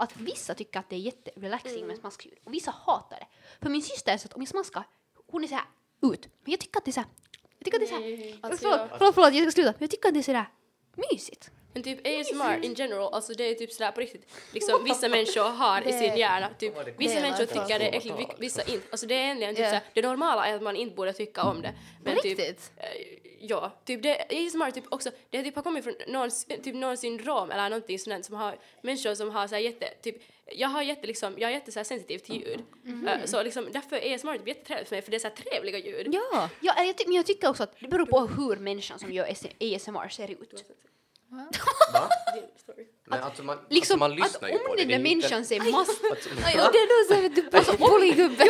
att vissa tycker att det är jätterelaxing med smaskljud. Och vissa hatar det. För min syster är så att om jag smaskar, hon är så här ut. Men jag tycker att det är så här. Jag tycker att det är så här. Alltså, förlåt, jag ska sluta. Jag tycker att det är så där mysigt. Men typ ASMR in general, alltså det är typ sådär på riktigt. Liksom vissa människor har i sin hjärna, typ vissa människor tycker det är äckligt, vissa inte. Alltså det är egentligen typ såhär, det normala är att man inte borde tycka om det. Men riktigt? Typ, ja, typ det ASMR typ också, det typ har kommit från någon syndrom eller någonting sådant som har människor som har såhär jätte, typ jag är jätte såhär sensitivt ljud. Mm-hmm. Så liksom därför är ASMR typ jättetrevligt för mig, för det är såhär trevliga ljud. Ja, men jag tycker också att det beror på hur människan som gör ASMR ser ut. Nej, alltså man lyssnar ju på det. Om den där människan säger mask. Och det är då så vet du. Alltså polygubben.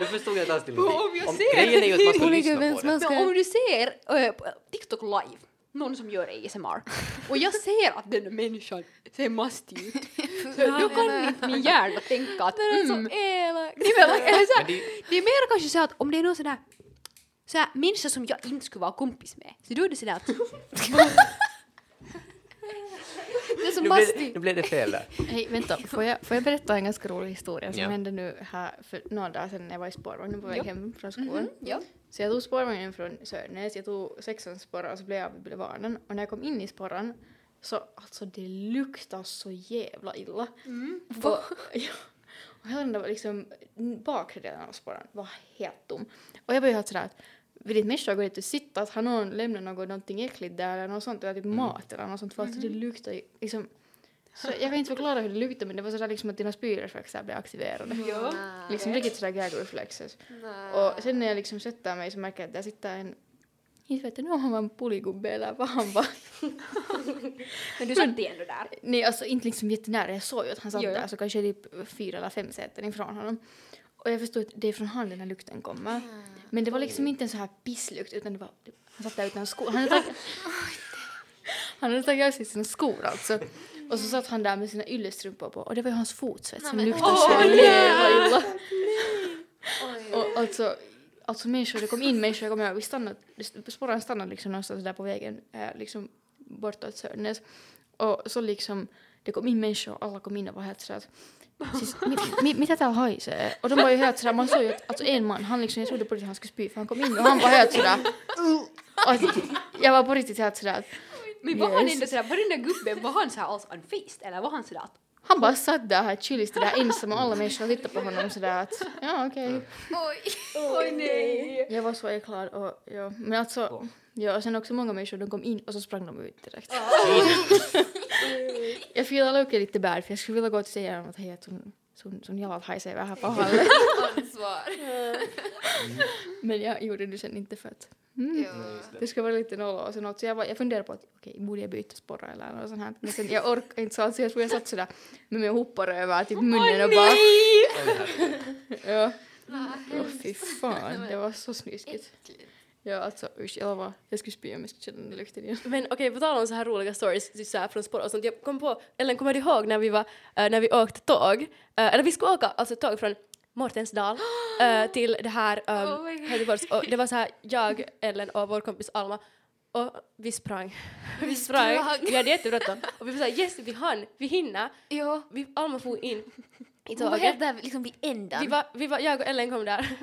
Du förstod inte alls till mig. Om grejen är ju att man ska lyssna på det. Om du ser TikTok live. Någon som gör ASMR. Och jag ser att den där människan ser mastig ut. Då kan inte min hjärna tänka att det är mer kanske så att om det är någon sån där människa som jag inte skulle vara kompis med. Så då är det sådär att nu blev det fel där. Hej, vänta. Får jag berätta en ganska rolig historia som hände nu här för några dagar sedan när jag var i spårvagnen på väg hem från skolan. Så jag tog spårvagnen från Sörnäs, jag tog 16:ans spårvagn och så blev jag vid Boulevarden. Och när jag kom in i spårvagnen så alltså det luktade så jävla illa. Och hela den där liksom bakre delen av spårvagnen var helt tom. Och jag började höra sådär att vid ditt människa går det att sitta, att har någon lämnat någonting äckligt där eller något sånt, eller typ mat eller något sånt, fast det luktar liksom. Så jag kan inte förklara hur det luktar, men det var sådär liksom att dina spyrreflexer blev aktiverade. Liksom riktigt sådär gag-reflexer. Och sen när jag liksom sätter mig så märker jag att där sitter en, inte vet jag, nu har man en polygubbe eller vad han var. Men du satt ändå där? Nej, alltså inte liksom jättenära. Jag såg ju att han satt där, så kanske typ 4 eller 5 säten ifrån honom. Och jag förstod att det är från han den här lukten kommer. Men det var liksom inte en så här pisslukt, utan det var, han satt där utan skor. Han hade tagit av sig sina skor alltså. Och så satt han där med sina yllestrumpor på. Och det var ju hans fotsvett som luktade så jävla illa. Och alltså människor, det kom in människor, jag kommer ihåg, spåren stannade liksom någonstans där på vägen, liksom bortåt Sörnäs. Och så liksom, det kom in människor och alla kom in och var helt sådär att siis, mitä täällä haisee? Och de var ju helt sådär, man såg ju att alltså en man, han liksom, jag trodde på riktigt han skulle spy, för han kom in och han var helt sådär. Och jag var på riktigt helt sådär att, men var han ändå sådär, var den där gubben, var han såhär alls unfaced? Eller var han sådär att han bara satt där här chillist där ensam och alla människor tittade på honom sådär att ja, okej. Oj, nej. Jag var så äcklad och ja, men alltså ja, och sen också många människor, de kom in och så sprang de ut direkt. Jag fyllde luken lite bär, för jag skulle vilja gå till säga att hej, sun jalat haisee vähän pahalle. Ansvar. Men jag gjorde det sen inte för att det ska vara lite nolla och sen också jag funderar på att okej, borde jag byta sporra eller något sånt här. Men sen jag orkar inte så alltså, jag satt sådär med mig hoppar över typ munnen och bara. Ja. Åh fy fan, det var så snuskigt. Ja, alltså, jag skulle spy om jag skulle känna den lukten igen. Men okej, på tal om så här roliga stories så här från spår och sånt. Jag kom på, eller kommer du ihåg när vi var, när vi åkte tåg? Eller vi skulle åka alltså tåg från Mortensdal till det här Helsingfors. Och det var så här, jag, Ellen och vår kompis Alma. Och vi sprang. Vi hade jättebråttom. Och vi var såhär, yes, vi hinner. Ja. Alma for in. Hon var helt där liksom vid ändan. Jag och Ellen kom där.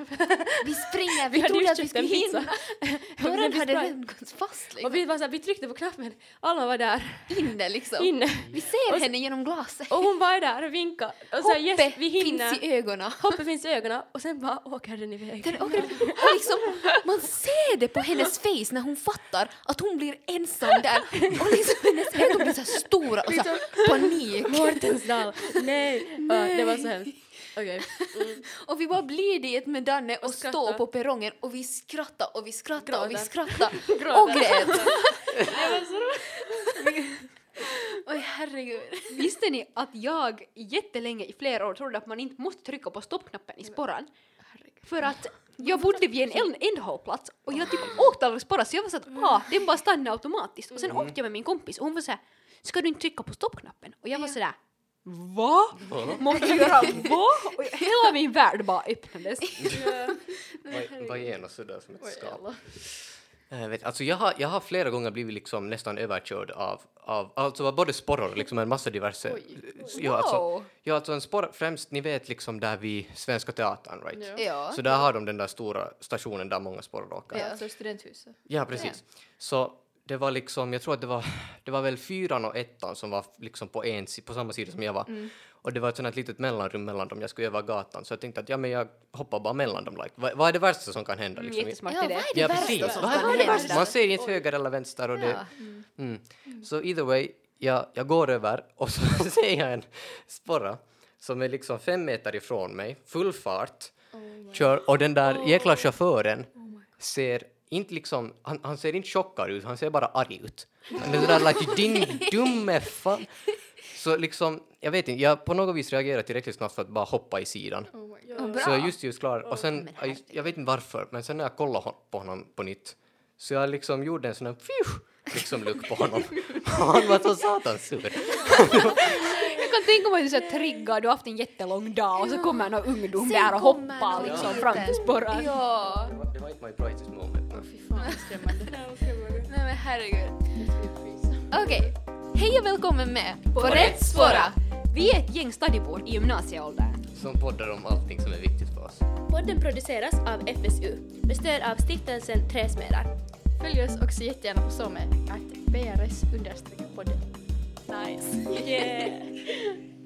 Vi springer, vi trodde att vi skulle hinna. Dörren hade redan gått fast. Liksom. Och vi var såhär, vi tryckte på knappen. Alma var där. Inne liksom. Vi ser henne genom glaset. Och hon var där och vinkade. Och så här, yes, vi hinner. Hoppet finns i ögonen. Och sen bara åker den iväg. Och liksom, man ser det på hennes face när hon fattar att hon blir ensam där. Och liksom hennes ögon blir så stora och så här, panik. Mortensdal. Nej. Det var så hemskt. Okay. Och vi bara blir det med Danne och står på perrongen och vi skrattar och vi skrattar gråta. Och vi skrattar och grät. Det var så roligt. Oj, herregud. Visste ni att jag jättelänge i flera år trodde att man inte måste trycka på stoppknappen i sporran? För att jag bodde vid en ändhållplats och jag typ åkte aldrig sporran så jag var så att den bara stannade automatiskt. Och sen åkte jag med min kompis och hon var så här, ska du inte trycka på stoppknappen? Och jag var så där. Va? Måste jag göra va? Och hela min värld bara öppnades. Vad är en och sådär som ett skal? Alltså jag har flera gånger blivit liksom nästan överkörd av alltså både sporrar, liksom en massa diverse... Alltså en sporr, främst, ni vet liksom där vid Svenska Teatern, right? Ja. Så där har de den där stora stationen där många sporrar åker. Ja, alltså studenthuset. Ja, precis. Ja. Så det var liksom, jag tror att det var väl 4:an och 1:an som var liksom på samma sida som jag var. Mm. Och det var ett sånt litet mellanrum mellan dem. Jag skulle över gatan. Så jag tänkte att jag hoppar bara mellan dem. Like. Vad är det värsta som kan hända? Liksom? Jättesmart idé. Ja, precis. Vad är det värsta? Man ser inte höger eller vänster. Och ja. Så either way, jag går över och så ser jag en sporra som är liksom 5 meter ifrån mig. Full fart. Kör, och den där jäkla chauffören ser... Inte liksom, han ser inte chockad ut, han ser bara arg ut. Han är sådär, like, din dumme fan. Så liksom, jag vet inte, jag på något vis reagerar tillräckligt snabbt för att bara hoppa i sidan. Så jag just klar. Och sen, jag vet inte varför, men sen när jag kollade på honom på nytt, så jag liksom gjorde en sån här, liksom look på honom. Han var så satans sur. Jag kan tänka mig att du är triggad, du har haft en jättelång dag och så kommer någon ungdom sen där och hoppar liksom fram till sporran. Ja. Det var inte my brightest moment. Fy fan, skrämmande. Nej men herregud. Okej, hej och välkommen med På Rätt Spåra. Vi är ett gäng stadibor i gymnasieåldern som poddar om allting som är viktigt för oss. Podden produceras av FSU med stöd av stiftelsen Träsmedar. Följ oss också jättegärna på som är @brs_podden. Nice. Yeah.